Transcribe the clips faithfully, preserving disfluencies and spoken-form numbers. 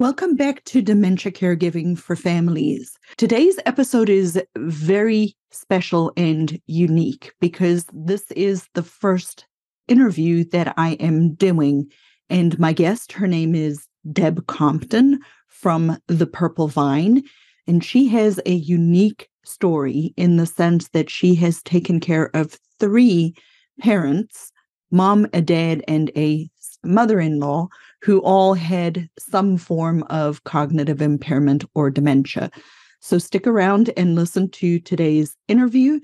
Welcome back to Dementia Caregiving for Families. Today's episode is very special and unique because this is the first interview that I am doing. And my guest, her name is Deb Compton from The Purple Vine. And she has a unique story in the sense that she has taken care of three parents, mom, a dad, and a mother-in-law, who all had some form of cognitive impairment or dementia. So stick around and listen to today's interview.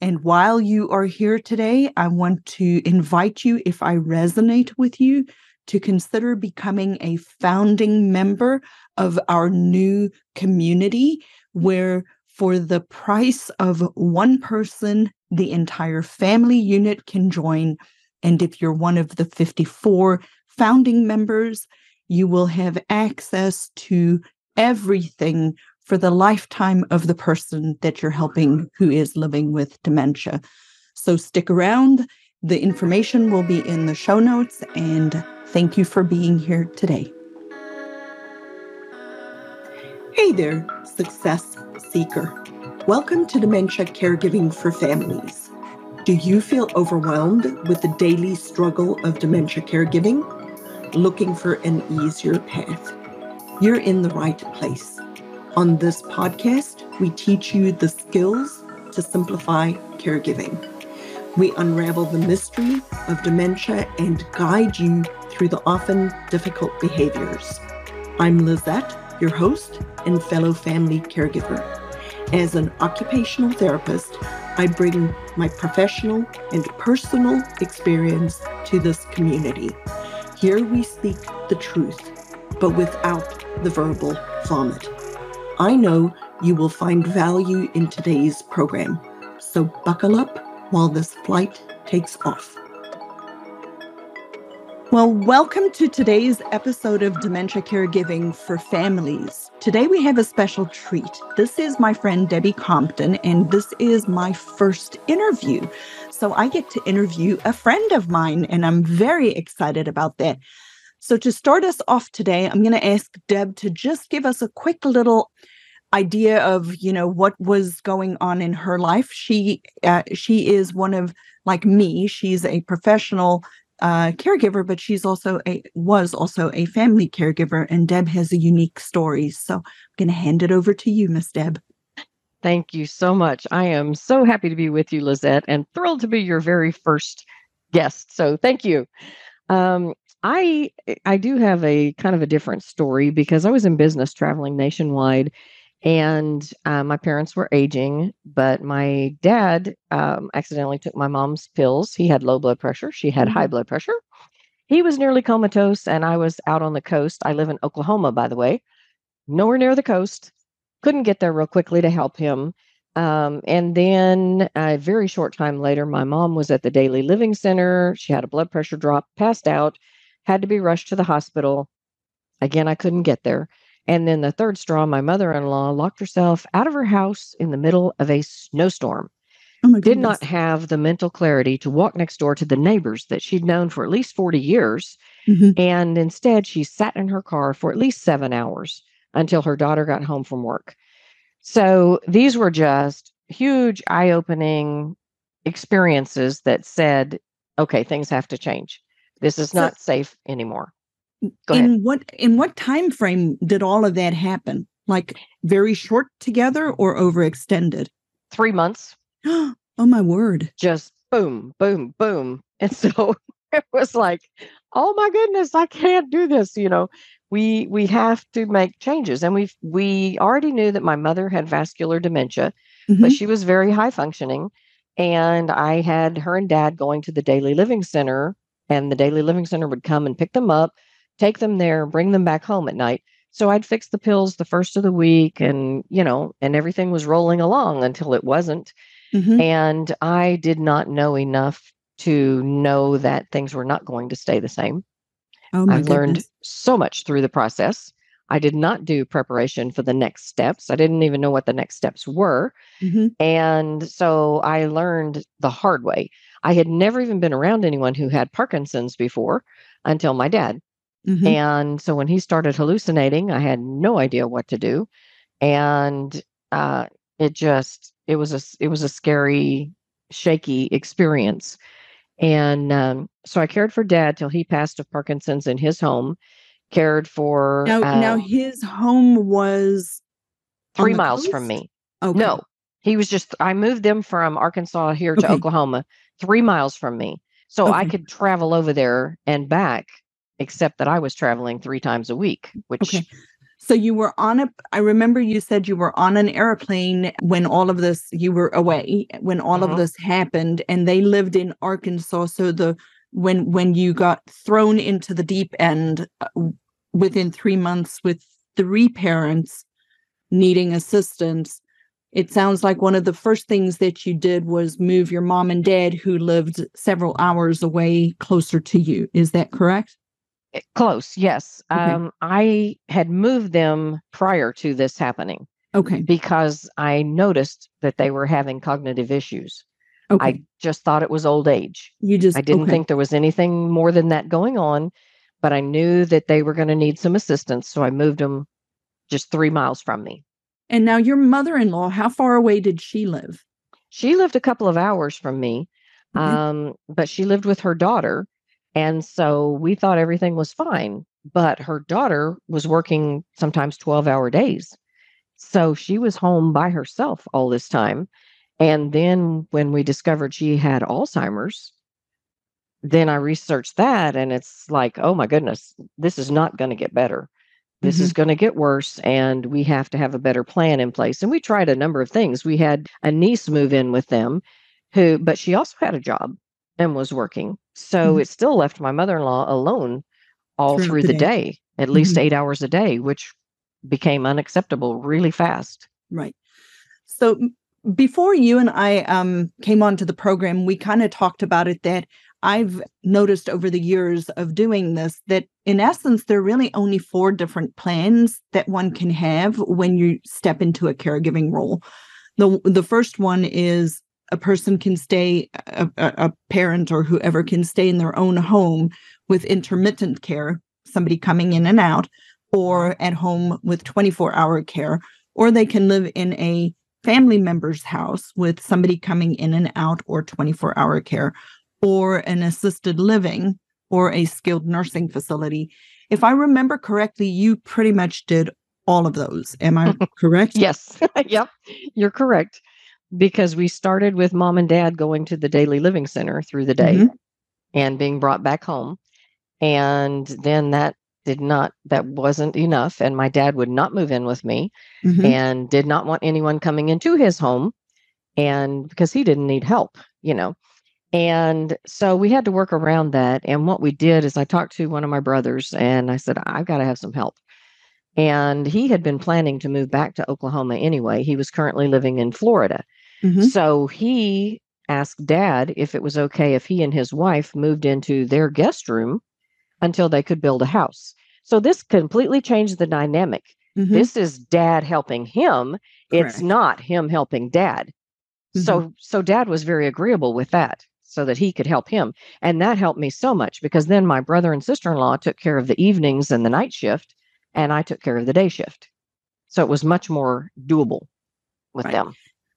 And while you are here today, I want to invite you, if I resonate with you, to consider becoming a founding member of our new community, where for the price of one person, the entire family unit can join. And if you're one of the fifty-four founding members, you will have access to everything for the lifetime of the person that you're helping who is living with dementia. So stick around. The information will be in the show notes. And thank you for being here today. Hey there, success seeker. Welcome to Dementia Caregiving for Families. Do you feel overwhelmed with the daily struggle of dementia caregiving? Looking for an easier path? You're in the right place. On this podcast, we teach you the skills to simplify caregiving. We unravel the mystery of dementia and guide you through the often difficult behaviors. I'm Lizette, your host and fellow family caregiver. As an occupational therapist, I bring my professional and personal experience to this community. Here we speak the truth, but without the verbal vomit. I know you will find value in today's program, so buckle up while this flight takes off. Well, welcome to today's episode of Dementia Caregiving for Families. Today we have a special treat. This is my friend Debbie Compton, and this is my first interview. So I get to interview a friend of mine, and I'm very excited about that. So to start us off today, I'm going to ask Deb to just give us a quick little idea of, you know, what was going on in her life. She uh, she is one of, like me, she's a professional Uh, caregiver, but she's also a was also a family caregiver, and Deb has a unique story. So I'm going to hand it over to you, Miss Deb. Thank you so much. I am so happy to be with you, Lizette, and thrilled to be your very first guest. So thank you. Um, I I do have a kind of a different story because I was in business traveling nationwide, and uh, my parents were aging, but my dad um, accidentally took my mom's pills. He had low blood pressure. She had high blood pressure. He was nearly comatose, and I was out on the coast. I live in Oklahoma, by the way, nowhere near the coast. Couldn't get there real quickly to help him. Um, and then a very short time later, my mom was at the Daily Living Center. She had a blood pressure drop, passed out, had to be rushed to the hospital. Again, I couldn't get there. And then the third straw, my mother-in-law locked herself out of her house in the middle of a snowstorm. Oh my goodness. Did not have the mental clarity to walk next door to the neighbors that she'd known for at least forty years. Mm-hmm. And instead, she sat in her car for at least seven hours until her daughter got home from work. So these were just huge eye-opening experiences that said, okay, things have to change. This is so- not safe anymore. In what in what time frame did all of that happen? Like very short together or overextended? Three months. Oh my word! Just boom, boom, boom, and so it was like, oh my goodness, I can't do this. You know, we we have to make changes, and we we already knew that my mother had vascular dementia, mm-hmm. but she was very high functioning, and I had her and dad going to the Daily Living Center, and the Daily Living Center would come and pick them up, take them there, bring them back home at night. So I'd fix the pills the first of the week, and, you know, and everything was rolling along until it wasn't. Mm-hmm. And I did not know enough to know that things were not going to stay the same. Oh my I've goodness. learned so much through the process. I did not do preparation for the next steps. I didn't even know what the next steps were. Mm-hmm. And so I learned the hard way. I had never even been around anyone who had Parkinson's before until my dad. Mm-hmm. And so when he started hallucinating, I had no idea what to do. And uh, it just, it was a, it was a scary, shaky experience. And um, so I cared for Dad till he passed of Parkinson's in his home, cared for... Now, uh, now his home was... Three miles coast? From me. Okay. No, he was just, I moved them from Arkansas here to okay. Oklahoma, three miles from me. So okay. I could travel over there and back, except that I was traveling three times a week, which... Okay. So you were on a, I remember you said you were on an airplane when all of this, you were away when all mm-hmm. of this happened, and they lived in Arkansas. So the, when, when you got thrown into the deep end uh, within three months with three parents needing assistance, it sounds like one of the first things that you did was move your mom and dad, who lived several hours away, closer to you. Is that correct? Close, yes. Okay. Um, I had moved them prior to this happening. Okay. Because I noticed that they were having cognitive issues. Okay. I just thought it was old age. You just I didn't okay. think there was anything more than that going on, but I knew that they were going to need some assistance, so I moved them just three miles from me. And now your mother-in-law, how far away did she live? She lived a couple of hours from me, okay. um, but she lived with her daughter. And so we thought everything was fine, but her daughter was working sometimes twelve hour days. So she was home by herself all this time. And then when we discovered she had Alzheimer's, then I researched that, and it's like, oh my goodness, this is not going to get better. This mm-hmm. is going to get worse, and we have to have a better plan in place. And we tried a number of things. We had a niece move in with them who, but she also had a job and was working. So mm-hmm. it still left my mother-in-law alone all through, through the, the day, day at mm-hmm. least eight hours a day, which became unacceptable really fast. Right. So before you and I um, came onto the program, we kind of talked about it, that I've noticed over the years of doing this, that in essence, there are really only four different plans that one can have when you step into a caregiving role. The, the first one is a person can stay, a, a parent or whoever can stay in their own home with intermittent care, somebody coming in and out, or at home with twenty-four hour care, or they can live in a family member's house with somebody coming in and out or twenty-four hour care, or an assisted living or a skilled nursing facility. If I remember correctly, you pretty much did all of those. Am I correct? Yes. Yep. You're correct. Because we started with mom and dad going to the daily living center through the day mm-hmm. and being brought back home. And then that did not, that wasn't enough. And my dad would not move in with me mm-hmm. and did not want anyone coming into his home, and because he didn't need help, you know. And so we had to work around that. And what we did is I talked to one of my brothers, and I said, I've got to have some help. And he had been planning to move back to Oklahoma anyway. He was currently living in Florida. Mm-hmm. So he asked Dad if it was okay if he and his wife moved into their guest room until they could build a house. So this completely changed the dynamic. Mm-hmm. This is Dad helping him. Correct. It's not him helping Dad. Mm-hmm. So, so Dad was very agreeable with that, so that he could help him. And that helped me so much, because then my brother and sister-in-law took care of the evenings and the night shift, and I took care of the day shift. So it was much more doable with right. them.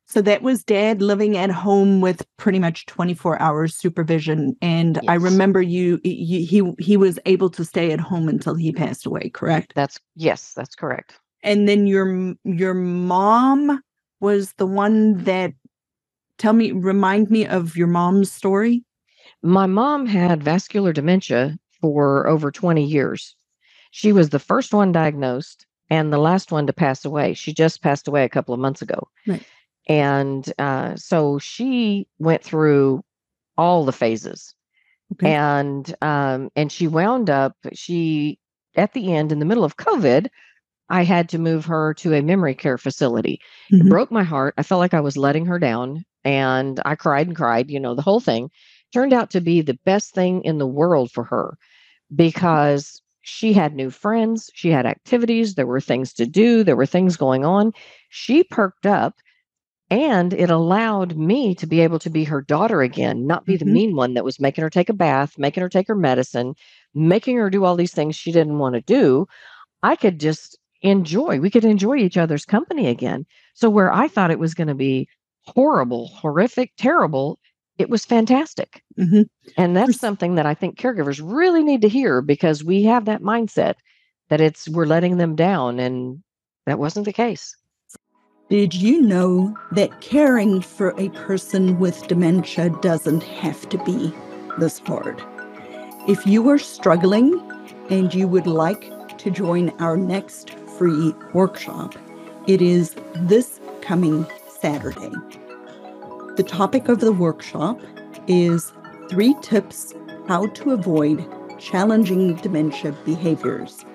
So that was Dad living at home with pretty much twenty-four hour supervision. And yes. I remember you, you, he he was able to stay at home until he passed away, correct? That's yes, that's correct. And then your your mom was the one that, tell me, remind me of your mom's story. My mom had vascular dementia for over twenty years. She was the first one diagnosed and the last one to pass away. She just passed away a couple of months ago. Right. And uh, so she went through all the phases. Okay. And um, and she wound up, she, at the end, in the middle of COVID, I had to move her to a memory care facility. Mm-hmm. It broke my heart. I felt like I was letting her down, and I cried and cried, you know, the whole thing. Turned out to be the best thing in the world for her, because she had new friends, she had activities, there were things to do, there were things going on. She perked up, and it allowed me to be able to be her daughter again, not be mm-hmm. the mean one that was making her take a bath, making her take her medicine, making her do all these things she didn't want to do, I could just enjoy. We could enjoy each other's company again. So where I thought it was going to be horrible, horrific, terrible, it was fantastic. Mm-hmm. And that's something that I think caregivers really need to hear, because we have that mindset that it's we're letting them down, and that wasn't the case. Did you know that caring for a person with dementia doesn't have to be this hard? If you are struggling and you would like to join our next free workshop, it is this coming Saturday. The topic of the workshop is three tips how to avoid challenging dementia behaviors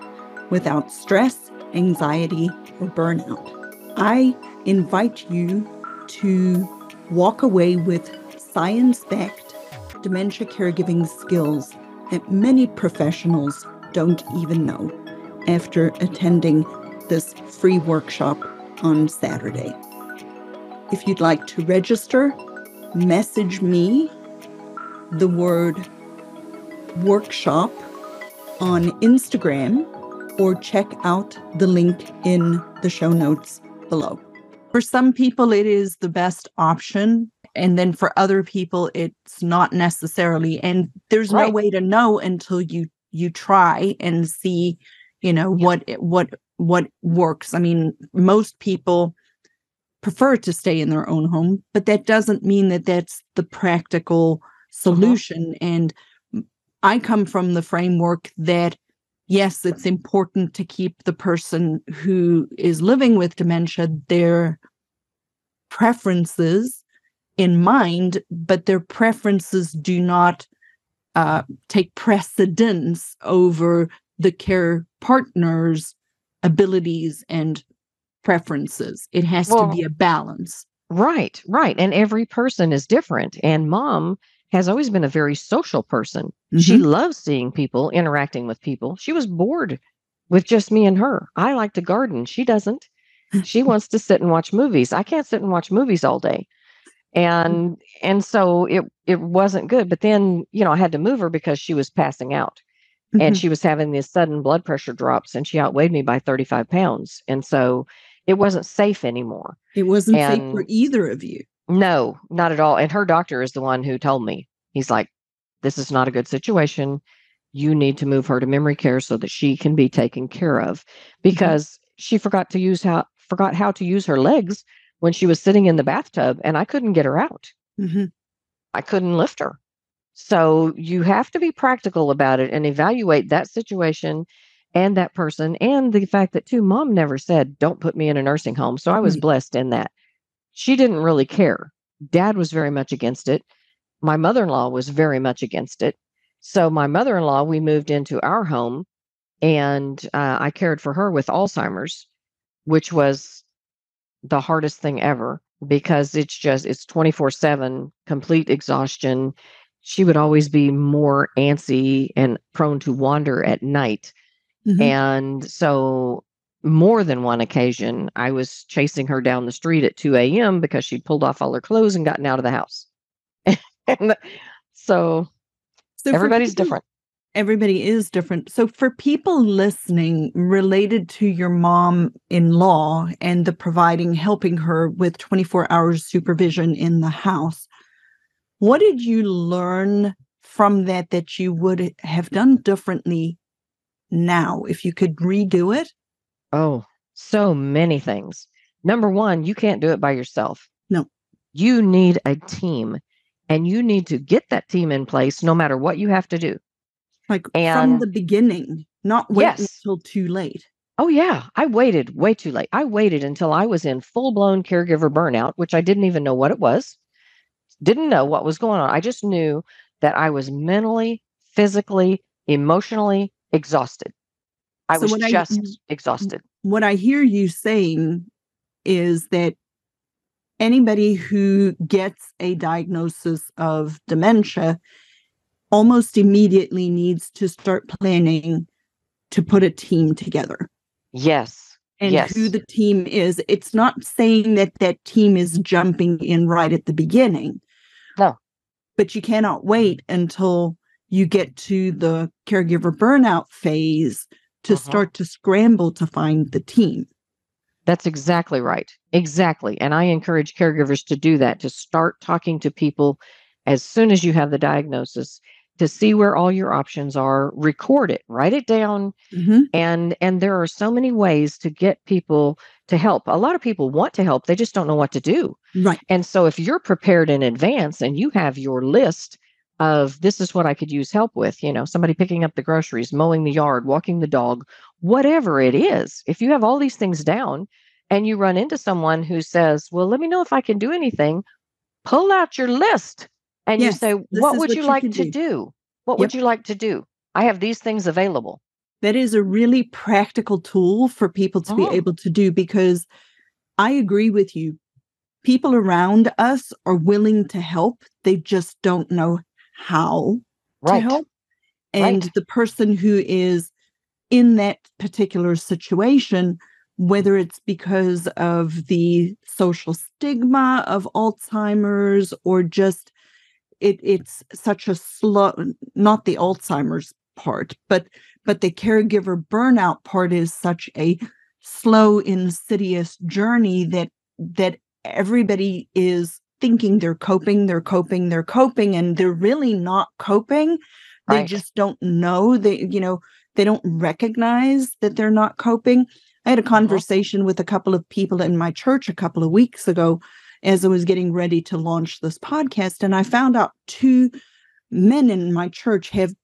without stress, anxiety, or burnout. I invite you to walk away with science-backed dementia caregiving skills that many professionals don't even know after attending this free workshop on Saturday. If you'd like to register, message me the word workshop on Instagram or check out the link in the show notes below. For some people, it is the best option. And then for other people, it's not necessarily. And there's right. no way to know until you you try and see, you know, yeah. what what what works. I mean, most people prefer to stay in their own home, but that doesn't mean that that's the practical solution. Uh-huh. And I come from the framework that yes, it's important to keep the person who is living with dementia their preferences in mind, but their preferences do not uh, take precedence over the care partner's abilities and preferences. It has well, to be a balance. Right, right. And every person is different. And Mom has always been a very social person. Mm-hmm. She loves seeing people, interacting with people. She was bored with just me and her. I like to garden. She doesn't. She wants to sit and watch movies. I can't sit and watch movies all day. And and so it, it wasn't good. But then, you know, I had to move her because she was passing out. Mm-hmm. And she was having these sudden blood pressure drops, and she outweighed me by thirty-five pounds. And so it wasn't safe anymore. It wasn't and safe for either of you. No, not at all. And her doctor is the one who told me. He's like, this is not a good situation. You need to move her to memory care so that she can be taken care of, because mm-hmm. she forgot to use how forgot how to use her legs when she was sitting in the bathtub, and I couldn't get her out. Mm-hmm. I couldn't lift her. So you have to be practical about it and evaluate that situation and that person, and the fact that too, Mom never said, don't put me in a nursing home. So I was mm-hmm. blessed in that. She didn't really care. Dad was very much against it. My mother-in-law was very much against it. So my mother-in-law, we moved into our home, and uh, I cared for her with Alzheimer's, which was the hardest thing ever, because it's just, it's twenty-four seven, complete exhaustion. She would always be more antsy and prone to wander at night. Mm-hmm. And so more than one occasion, I was chasing her down the street at two a.m. because she'd pulled off all her clothes and gotten out of the house. and so, so everybody's people, different. Everybody is different. So for people listening related to your mom-in-law and the providing, helping her with twenty-four hour supervision in the house, what did you learn from that that you would have done differently now if you could redo it? Oh, so many things. Number one, you can't do it by yourself. No. You need a team, and you need to get that team in place no matter what you have to do. Like and, from the beginning, not wait yes. until too late. Oh, yeah. I waited way too late. I waited until I was in full-blown caregiver burnout, which I didn't even know what it was. Didn't know what was going on. I just knew that I was mentally, physically, emotionally exhausted. I so was just I, exhausted. What I hear you saying is that anybody who gets a diagnosis of dementia almost immediately needs to start planning to put a team together. Yes. And yes. who the team is. It's not saying that that team is jumping in right at the beginning. No. But you cannot wait until you get to the caregiver burnout phase to uh-huh. start to scramble to find the team. That's exactly right. Exactly. And I encourage caregivers to do that, to start talking to people as soon as you have the diagnosis, to see where all your options are, record it, write it down. Mm-hmm. And, and there are so many ways to get people to help. A lot of people want to help. They just don't know what to do. Right. And so if you're prepared in advance and you have your list of this is what I could use help with, you know, somebody picking up the groceries, mowing the yard, walking the dog, whatever it is, if you have all these things down and you run into someone who says, well, let me know if I can do anything, pull out your list. And yes, you say, what would what you like you to do? do? What yep. would you like to do? I have these things available. That is a really practical tool for people to uh-huh. be able to do, because I agree with you. People around us are willing to help. They just don't know how right. to help. And right. the person who is in that particular situation, whether it's because of the social stigma of Alzheimer's or just It, it's such a slow, not the Alzheimer's part, but but the caregiver burnout part is such a slow, insidious journey that that everybody is thinking they're coping, they're coping, they're coping, and they're really not coping. They right. just don't know. They, you know, they don't recognize that they're not coping. I had a conversation mm-hmm. with a couple of people in my church a couple of weeks ago as I was getting ready to launch this podcast, and I found out two men in my church have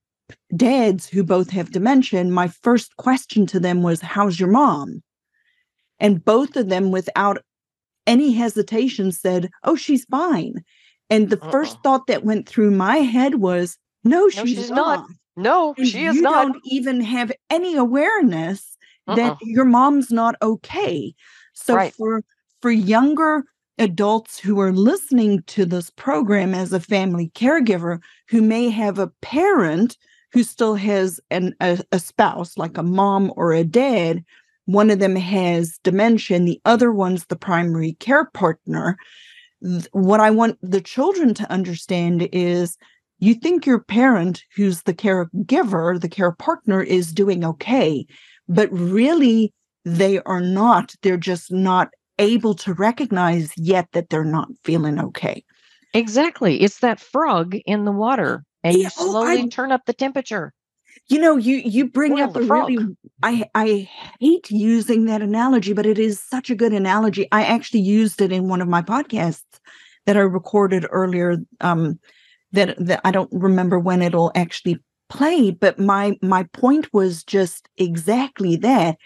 dads who both have dementia. And my first question to them was, how's your mom? And both of them, without any hesitation, said, oh, she's fine. And the uh-uh. first thought that went through my head was, no, she's, no, she's not. not. No, and she is you not. You don't even have any awareness uh-uh. that your mom's not okay. So right. for for younger adults who are listening to this program as a family caregiver who may have a parent who still has an, a, a spouse, like a mom or a dad, one of them has dementia and the other one's the primary care partner. Th- what I want the children to understand is you think your parent, who's the caregiver, the care partner, is doing okay, but really they are not. They're just not able to recognize yet that they're not feeling okay. Exactly. It's that frog in the water, and yeah, you slowly oh, I, turn up the temperature. You know, you you bring well, up the a frog. really, I, I hate using that analogy, but it is such a good analogy. I actually used it in one of my podcasts that I recorded earlier, um, that, that I don't remember when it'll actually play, but my, my point was just exactly that.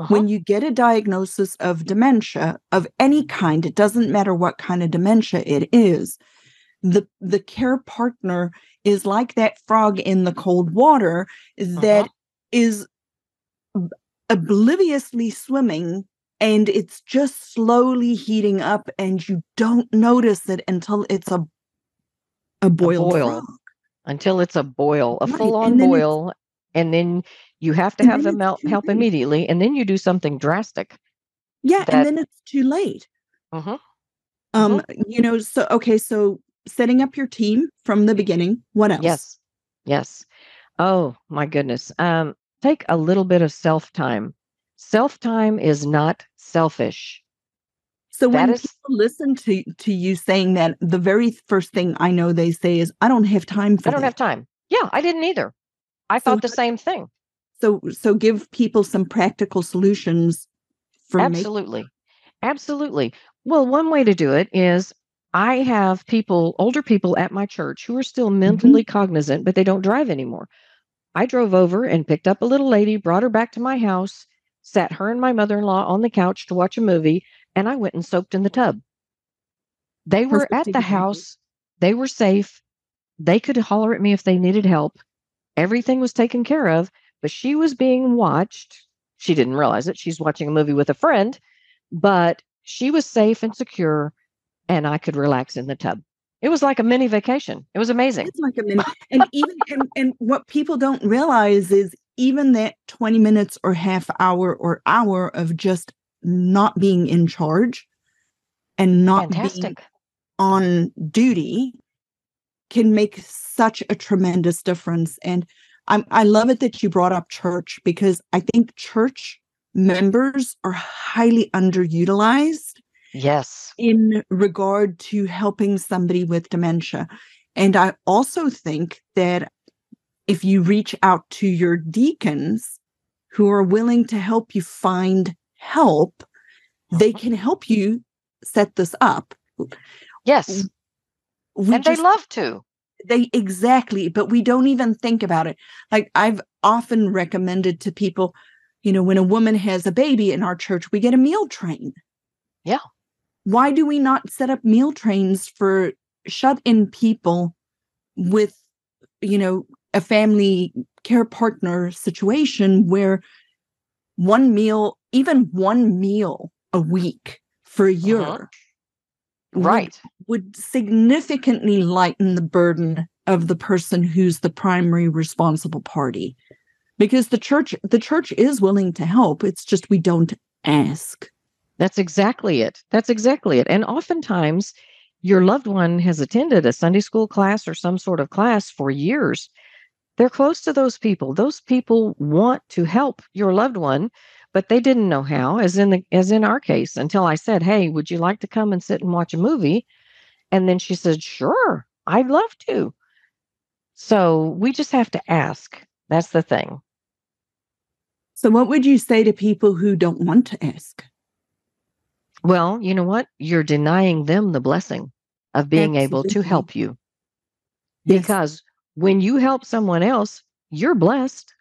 Uh-huh. When you get a diagnosis of dementia of any kind, it doesn't matter what kind of dementia it is, the, the care partner is like that frog in the cold water that uh-huh. is obliviously swimming, and it's just slowly heating up, and you don't notice it until it's a a boiled a boil. frog. Until it's a boil, a right. full-on boil, and then you have to have them help, help immediately, and then you do something drastic. Yeah, that... and then it's too late. Uh-huh. Um, uh-huh. You know, so, okay, so setting up your team from the beginning, what else? Yes, yes. Oh, my goodness. Um, take a little bit of self-time. Self-time is not selfish. So that when is... people listen to, to you saying that, the very first thing I know they say is, I don't have time for I don't that. have time. Yeah, I didn't either. I so thought the how... same thing. So so give people some practical solutions for Absolutely. Making- Absolutely. Well, one way to do it is I have people, older people at my church who are still mentally mm-hmm. cognizant, but they don't drive anymore. I drove over and picked up a little lady, brought her back to my house, sat her and my mother-in-law on the couch to watch a movie, and I went and soaked in the tub. They were Perfect. at the house. They were safe. They could holler at me if they needed help. Everything was taken care of. But she was being watched. She didn't realize it. She's watching a movie with a friend, but she was safe and secure, and I could relax in the tub. It was like a mini vacation. It was amazing. It's like a mini. And even and, and what people don't realize is even that twenty minutes or half hour or hour of just not being in charge and not Fantastic. being on duty can make such a tremendous difference. And I'm, I love it that you brought up church, because I think church members are highly underutilized. Yes. In regard to helping somebody with dementia. And I also think that if you reach out to your deacons who are willing to help you find help, they can help you set this up. Yes. We and just, they love to. They exactly, but we don't even think about it. Like I've often recommended to people, you know, when a woman has a baby in our church, we get a meal train. Yeah. Why do we not set up meal trains for shut-in people with, you know, a family care partner situation where one meal, even one meal a week for a year, uh-huh. right, would, would significantly lighten the burden of the person who's the primary responsible party, because the church, the church is willing to help. It's just we don't ask. That's exactly it. That's exactly it. And oftentimes, your loved one has attended a Sunday school class or some sort of class for years. They're close to those people. Those people want to help your loved one, but they didn't know how, as in the as in our case, until I said, hey, would you like to come and sit and watch a movie? And then she said, sure, I'd love to. So we just have to ask. That's the thing. So what would you say to people who don't want to ask? Well, you know what? You're denying them the blessing of being Absolutely. Able to help you. Yes. Because when you help someone else, you're blessed.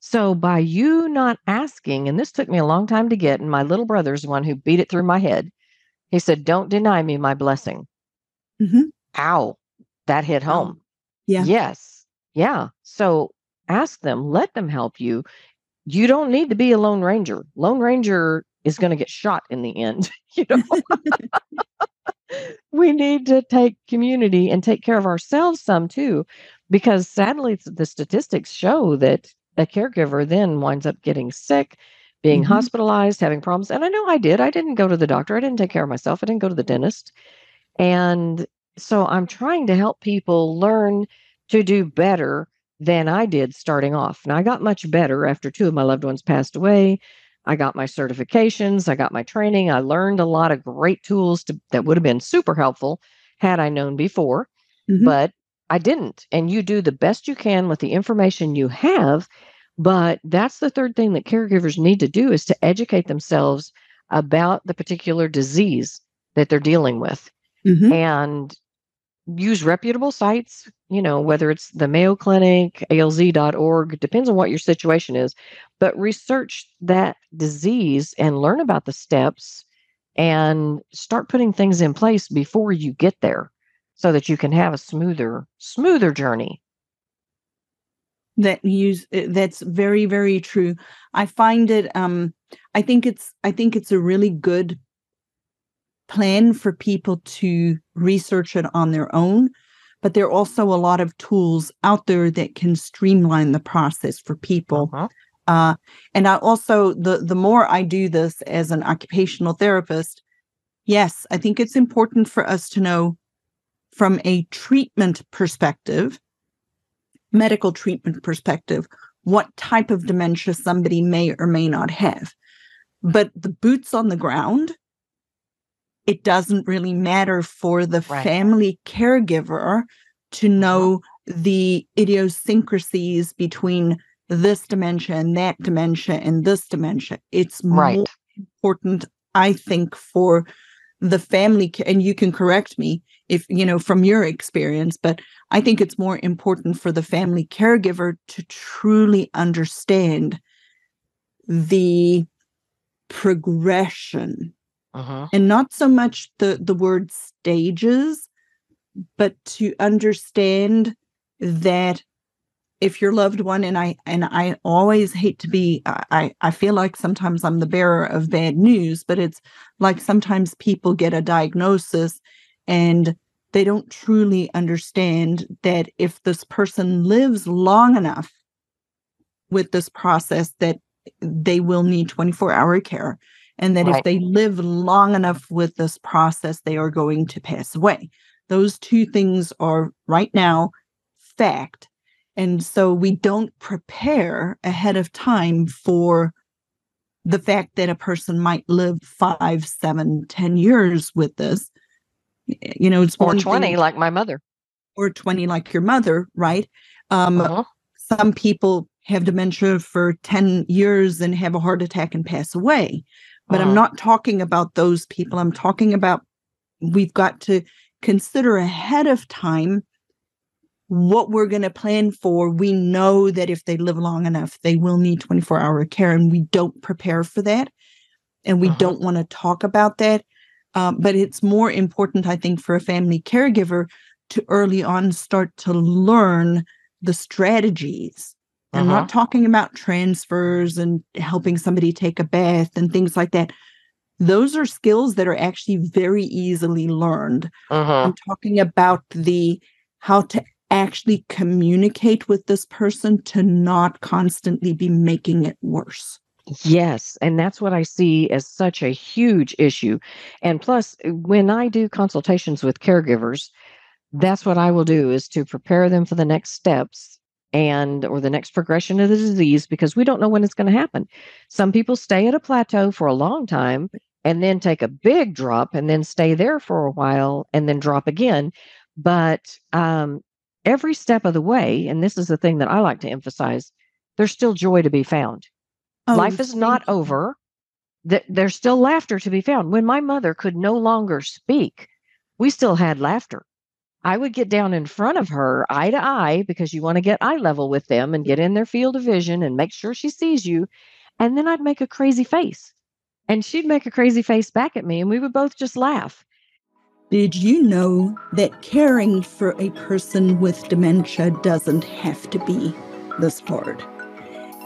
So by you not asking, and this took me a long time to get, and my little brother's one who beat it through my head. He said, don't deny me my blessing. Mm-hmm. Ow, that hit home. Oh, yeah. Yes. Yeah. So ask them, let them help you. You don't need to be a Lone Ranger. Lone Ranger is going to get shot in the end. You know, we need to take community and take care of ourselves some too, because sadly the statistics show that a caregiver then winds up getting sick, being mm-hmm. hospitalized, having problems. And I know I did. I didn't go to the doctor. I didn't take care of myself. I didn't go to the dentist. And so I'm trying to help people learn to do better than I did starting off. Now I got much better after two of my loved ones passed away. I got my certifications, I got my training, I learned a lot of great tools to, that would have been super helpful had I known before, mm-hmm. but I didn't. And you do the best you can with the information you have, but that's the third thing that caregivers need to do is to educate themselves about the particular disease that they're dealing with mm-hmm. and use reputable sites, you know, whether it's the Mayo Clinic, A L Z dot org, depends on what your situation is, but research that disease and learn about the steps and start putting things in place before you get there so that you can have a smoother, smoother journey. That use that's very, very true. I find it, um, I think it's, I think it's a really good plan for people to research it on their own, but there are also a lot of tools out there that can streamline the process for people. Uh-huh. Uh, and I also, the, the more I do this as an occupational therapist, yes, I think it's important for us to know from a treatment perspective, medical treatment perspective, what type of dementia somebody may or may not have. But the boots on the ground, it doesn't really matter for the right. family caregiver to know the idiosyncrasies between this dementia and that dementia and this dementia. It's right. more important, I think, for the family, and you can correct me if, you know, from your experience, but I think it's more important for the family caregiver to truly understand the progression. Uh-huh. And not so much the, the word stages, but to understand that if your loved one, and I and I always hate to be, I, I feel like sometimes I'm the bearer of bad news, but it's like sometimes people get a diagnosis and they don't truly understand that if this person lives long enough with this process, that they will need twenty-four hour care. And that right. if they live long enough with this process, they are going to pass away. Those two things are right now fact. And so we don't prepare ahead of time for the fact that a person might live five, seven, ten years with this. You know, it's or twenty thing, like my mother. Or twenty like your mother, right? Um, uh-huh. Some people have dementia for ten years and have a heart attack and pass away. But uh-huh. I'm not talking about those people. I'm talking about we've got to consider ahead of time what we're going to plan for. We know that if they live long enough, they will need twenty-four hour care, and we don't prepare for that. And we uh-huh. don't want to talk about that. Um, but it's more important, I think, for a family caregiver to early on start to learn the strategies. Uh-huh. I'm not talking about transfers and helping somebody take a bath and things like that. Those are skills that are actually very easily learned. Uh-huh. I'm talking about the how to actually communicate with this person to not constantly be making it worse. Yes. And that's what I see as such a huge issue. And plus, when I do consultations with caregivers, that's what I will do, is to prepare them for the next steps and or the next progression of the disease, because we don't know when it's going to happen. Some people stay at a plateau for a long time and then take a big drop and then stay there for a while and then drop again. But, um, every step of the way, and this is the thing that I like to emphasize, there's still joy to be found. Oh, Life is not over. Th- there's still laughter to be found. When my mother could no longer speak, we still had laughter. I would get down in front of her eye to eye, because you want to get eye level with them and get in their field of vision and make sure she sees you. And then I'd make a crazy face, and she'd make a crazy face back at me, and we would both just laugh. Did you know that caring for a person with dementia doesn't have to be this hard?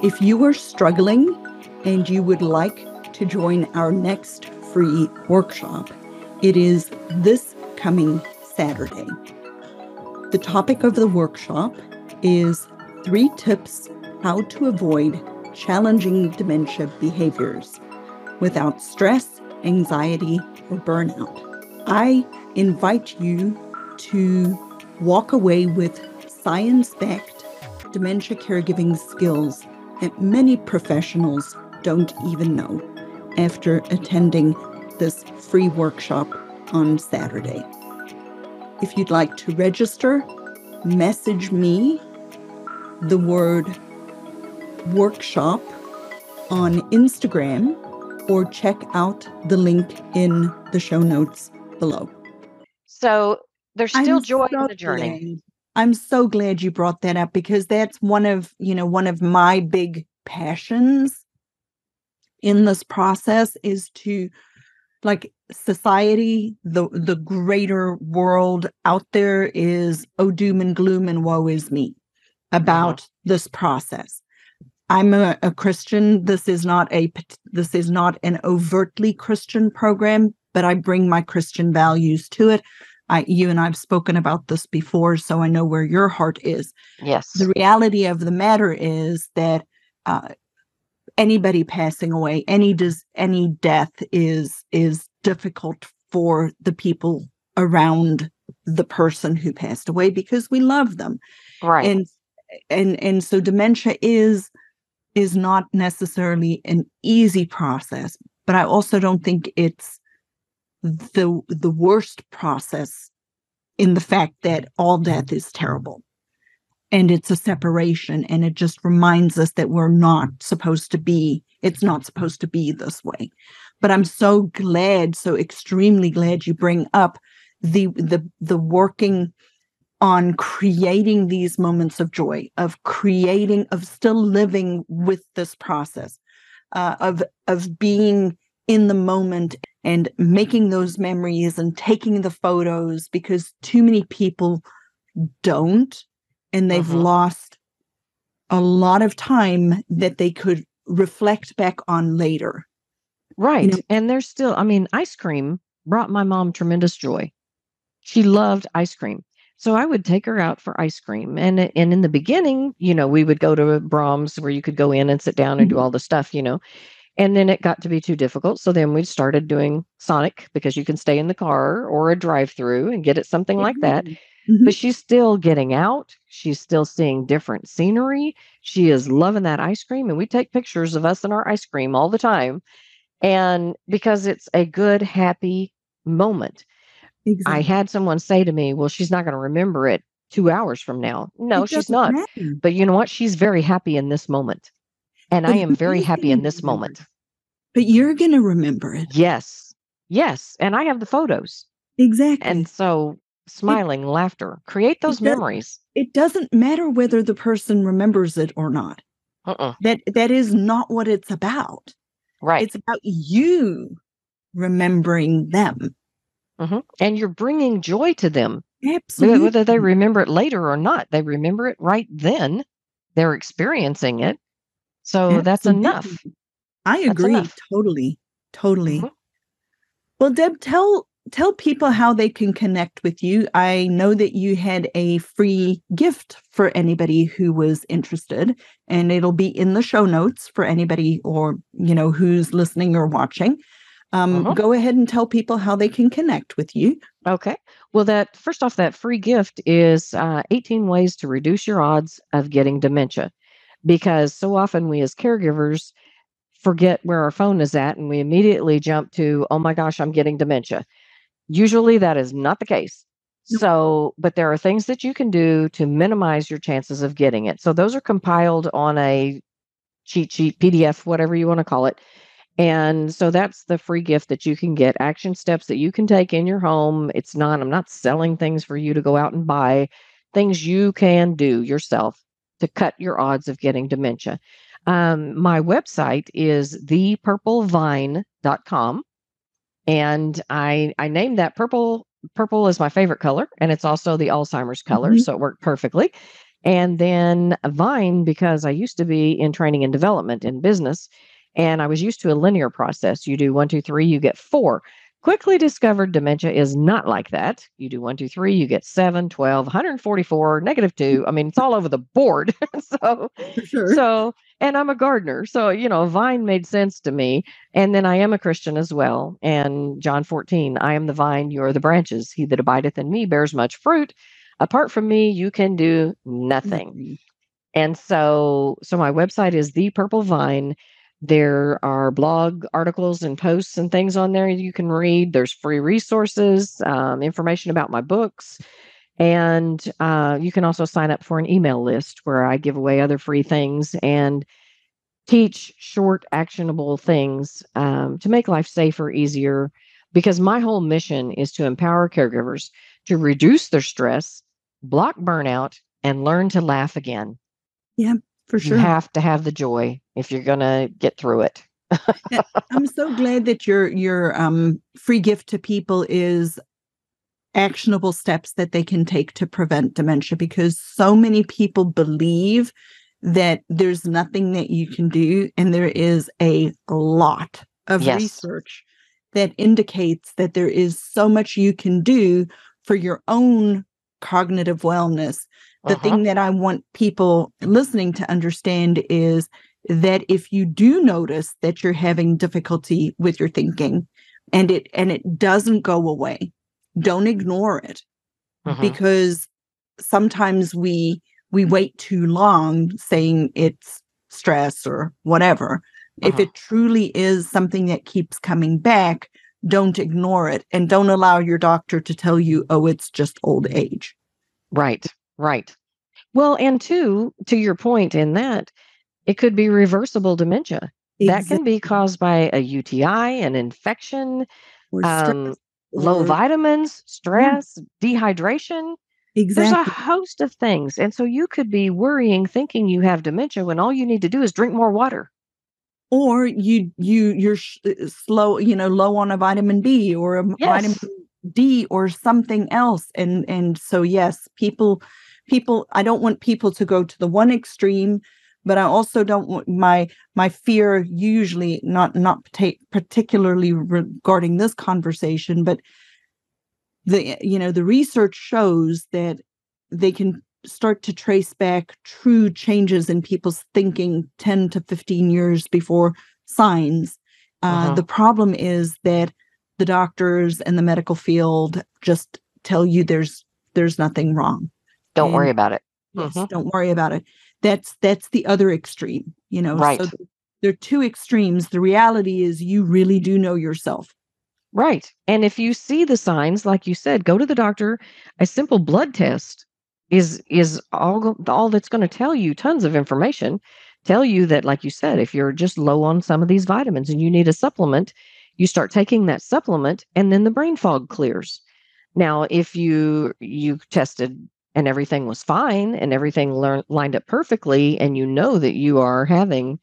If you are struggling and you would like to join our next free workshop, it is this coming Saturday. The topic of the workshop is three tips how to avoid challenging dementia behaviors without stress, anxiety, or burnout. I invite you to walk away with science-backed dementia caregiving skills that many professionals don't even know after attending this free workshop on Saturday. If you'd like to register, message me the word workshop on Instagram or check out the link in the show notes below. So there's still I'm joy so in the journey. Glad. I'm so glad you brought that up, because that's one of, you know, one of my big passions in this process is to, like, society, the the greater world out there is, oh, doom and gloom and woe is me about uh-huh. this process. I'm a, a Christian. This is not a this is not an overtly Christian program, but I bring my Christian values to it. I, you and I have spoken about this before, so I know where your heart is. Yes. The reality of the matter is that uh, anybody passing away, any dis- any death is is difficult for the people around the person who passed away, because we love them, right? And and and so dementia is is not necessarily an easy process, but I also don't think it's the the worst process, in the fact that all death is terrible and it's a separation, and it just reminds us that we're not supposed to be, it's not supposed to be this way. But I'm so glad, so extremely glad you bring up the the the working on creating these moments of joy, of creating, of still living with this process, uh, of of being in the moment and making those memories and taking the photos, because too many people don't, and they've uh-huh. lost a lot of time that they could reflect back on later. Right. You know? And there's still, I mean, ice cream brought my mom tremendous joy. She loved ice cream. So I would take her out for ice cream. And, and in the beginning, you know, we would go to Brahms, where you could go in and sit down and do all the stuff, you know. And then it got to be too difficult. So then we started doing Sonic, because you can stay in the car or a drive-through and get it something like that. Mm-hmm. But she's still getting out. She's still seeing different scenery. She is loving that ice cream. And we take pictures of us and our ice cream all the time. And because it's a good, happy moment. Exactly. I had someone say to me, well, she's not going to remember it two hours from now. No, it she's not. Happen. But you know what? She's very happy in this moment. And but I am very happy in this moment. But you're going to remember it. Yes. Yes. And I have the photos. Exactly. And so smiling, it, laughter, create those it memories. It doesn't matter whether the person remembers it or not. Uh-uh. That That is not what it's about. Right. It's about you remembering them. Mm-hmm. And you're bringing joy to them. Absolutely. Whether they remember it later or not, they remember it right then. They're experiencing it. So Absolutely. That's enough. I agree. Enough. Totally. Totally. Mm-hmm. Well, Deb, tell tell people how they can connect with you. I know that you had a free gift for anybody who was interested, and it'll be in the show notes for anybody or, you know, who's listening or watching. Um, uh-huh. Go ahead and tell people how they can connect with you. Okay. Well, that first off, that free gift is uh, eighteen ways to reduce your odds of getting dementia. Because so often we as caregivers forget where our phone is at, and we immediately jump to, oh my gosh, I'm getting dementia. Usually that is not the case. So, but there are things that you can do to minimize your chances of getting it. So those are compiled on a cheat sheet, P D F, whatever you want to call it. And so that's the free gift that you can get, action steps that you can take in your home. It's not, I'm not selling things for you to go out and buy, things you can do yourself to cut your odds of getting dementia. Um, my website is the purple vine dot com. And I I named that purple. Purple is my favorite color, and it's also the Alzheimer's color. Mm-hmm. So it worked perfectly. And then vine, because I used to be in training and development in business, and I was used to a linear process. You do one, two, three, you get four. Quickly discovered dementia is not like that. You do one, two, three, you get seven, twelve, one hundred forty-four, negative two. I mean, it's all over the board. so, sure. so, and I'm a gardener. So, you know, vine made sense to me. And then I am a Christian as well. And John fourteen, I am the vine, you are the branches. He that abideth in me bears much fruit. Apart from me, you can do nothing. Mm-hmm. And so, so my website is The Purple Vine. There are blog articles and posts and things on there you can read. There's free resources, um, information about my books. And uh, you can also sign up for an email list where I give away other free things and teach short, actionable things um, to make life safer, easier. Because my whole mission is to empower caregivers to reduce their stress, block burnout, and learn to laugh again. Yeah. For sure. You have to have the joy if you're going to get through it. I'm so glad that your your um, free gift to people is actionable steps that they can take to prevent dementia, because so many people believe that there's nothing that you can do. And there is a lot of yes. research that indicates that there is so much you can do for your own cognitive wellness. The uh-huh. thing that I want people listening to understand is that if you do notice that you're having difficulty with your thinking and it and it doesn't go away, don't ignore it. Uh-huh. Because sometimes we we wait too long saying it's stress or whatever. Uh-huh. If it truly is something that keeps coming back, don't ignore it, and don't allow your doctor to tell you, oh, it's just old age. Right. Right. Well, and two, to your point in that, it could be reversible dementia. Exactly. That can be caused by a U T I, an infection, or um, low or... vitamins, stress, yeah. dehydration. Exactly. There's a host of things. And so you could be worrying, thinking you have dementia when all you need to do is drink more water. Or you, you, you're sh- slow, you know, low on a vitamin D or a yes. vitamin D or something else. And, and so, yes, people... People, I don't want people to go to the one extreme, but I also don't want my my fear usually not not pata- particularly regarding this conversation, but the you know the research shows that they can start to trace back true changes in people's thinking ten to fifteen years before signs. Uh, uh-huh. The problem is that the doctors and the medical field just tell you there's there's nothing wrong. Don't and, worry about it. Yes, mm-hmm. Don't worry about it. That's that's the other extreme, you know. Right. So there are two extremes. The reality is you really do know yourself. Right. And if you see the signs, like you said, go to the doctor. A simple blood test is is all all that's going to tell you tons of information. Tell you that, like you said, if you're just low on some of these vitamins and you need a supplement, you start taking that supplement and then the brain fog clears. Now, if you you tested and everything was fine and everything learned, lined up perfectly, and you know that you are having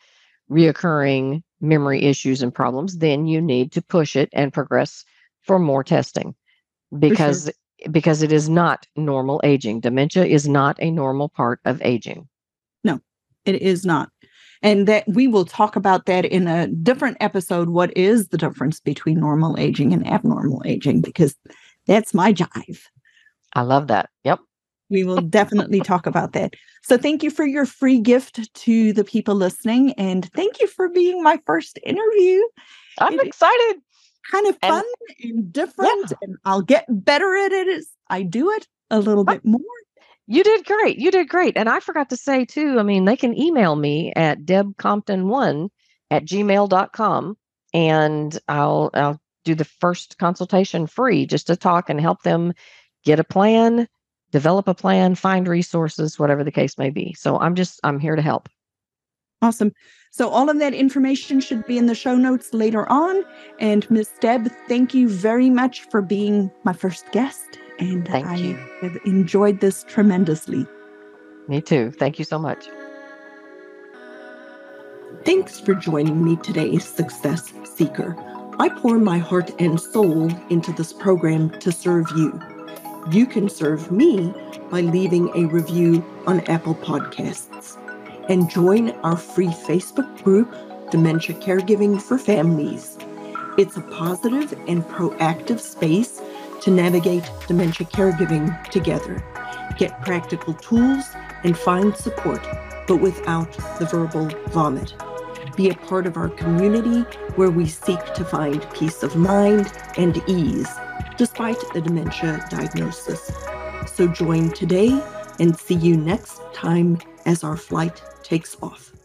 reoccurring memory issues and problems, then you need to push it and progress for more testing because, for sure. because it is not normal aging. Dementia is not a normal part of aging. No, it is not. And that we will talk about that in a different episode. What is the difference between normal aging and abnormal aging? Because that's my jive. I love that. Yep. We will definitely talk about that. So thank you for your free gift to the people listening. And thank you for being my first interview. I'm it excited. Kind of fun and, and different. Yeah. And I'll get better at it as I do it a little bit more. You did great. You did great. And I forgot to say, too, I mean, they can email me at deb compton one at gmail dot com. And I'll I'll do the first consultation free just to talk and help them get a plan, develop a plan, find resources, whatever the case may be. So I'm just, I'm here to help. Awesome. So all of that information should be in the show notes later on. And Miss Deb, thank you very much for being my first guest. And thank I you. have enjoyed this tremendously. Me too. Thank you so much. Thanks for joining me today, Success Seeker. I pour my heart and soul into this program to serve you. You can serve me by leaving a review on Apple Podcasts and join our free Facebook group, Dementia Caregiving for Families. It's a positive and proactive space to navigate dementia caregiving together, get practical tools, and find support, but without the verbal vomit. Be a part of our community where we seek to find peace of mind and ease, despite a dementia diagnosis. So join today and see you next time as our flight takes off.